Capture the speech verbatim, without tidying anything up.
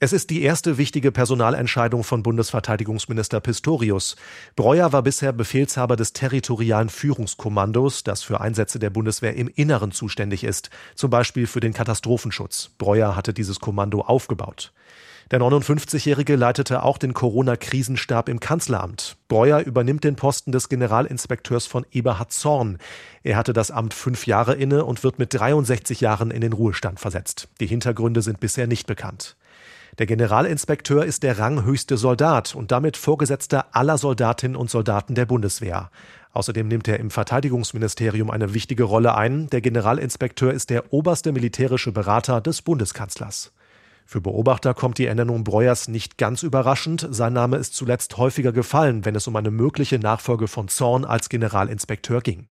Es ist die erste wichtige Personalentscheidung von Bundesverteidigungsminister Pistorius. Breuer war bisher Befehlshaber des Territorialen Führungskommandos, das für Einsätze der Bundeswehr im Inneren zuständig ist, zum Beispiel für den Katastrophenschutz. Breuer hatte dieses Kommando aufgebaut. Der neunundfünfzigjährige leitete auch den Corona-Krisenstab im Kanzleramt. Breuer übernimmt den Posten des Generalinspekteurs von Eberhard Zorn. Er hatte das Amt fünf Jahre inne und wird mit dreiundsechzig Jahren in den Ruhestand versetzt. Die Hintergründe sind bisher nicht bekannt. Der Generalinspekteur ist der ranghöchste Soldat und damit Vorgesetzter aller Soldatinnen und Soldaten der Bundeswehr. Außerdem nimmt er im Verteidigungsministerium eine wichtige Rolle ein. Der Generalinspekteur ist der oberste militärische Berater des Bundeskanzlers. Für Beobachter kommt die Ernennung Breuers nicht ganz überraschend. Sein Name ist zuletzt häufiger gefallen, wenn es um eine mögliche Nachfolge von Zorn als Generalinspekteur ging.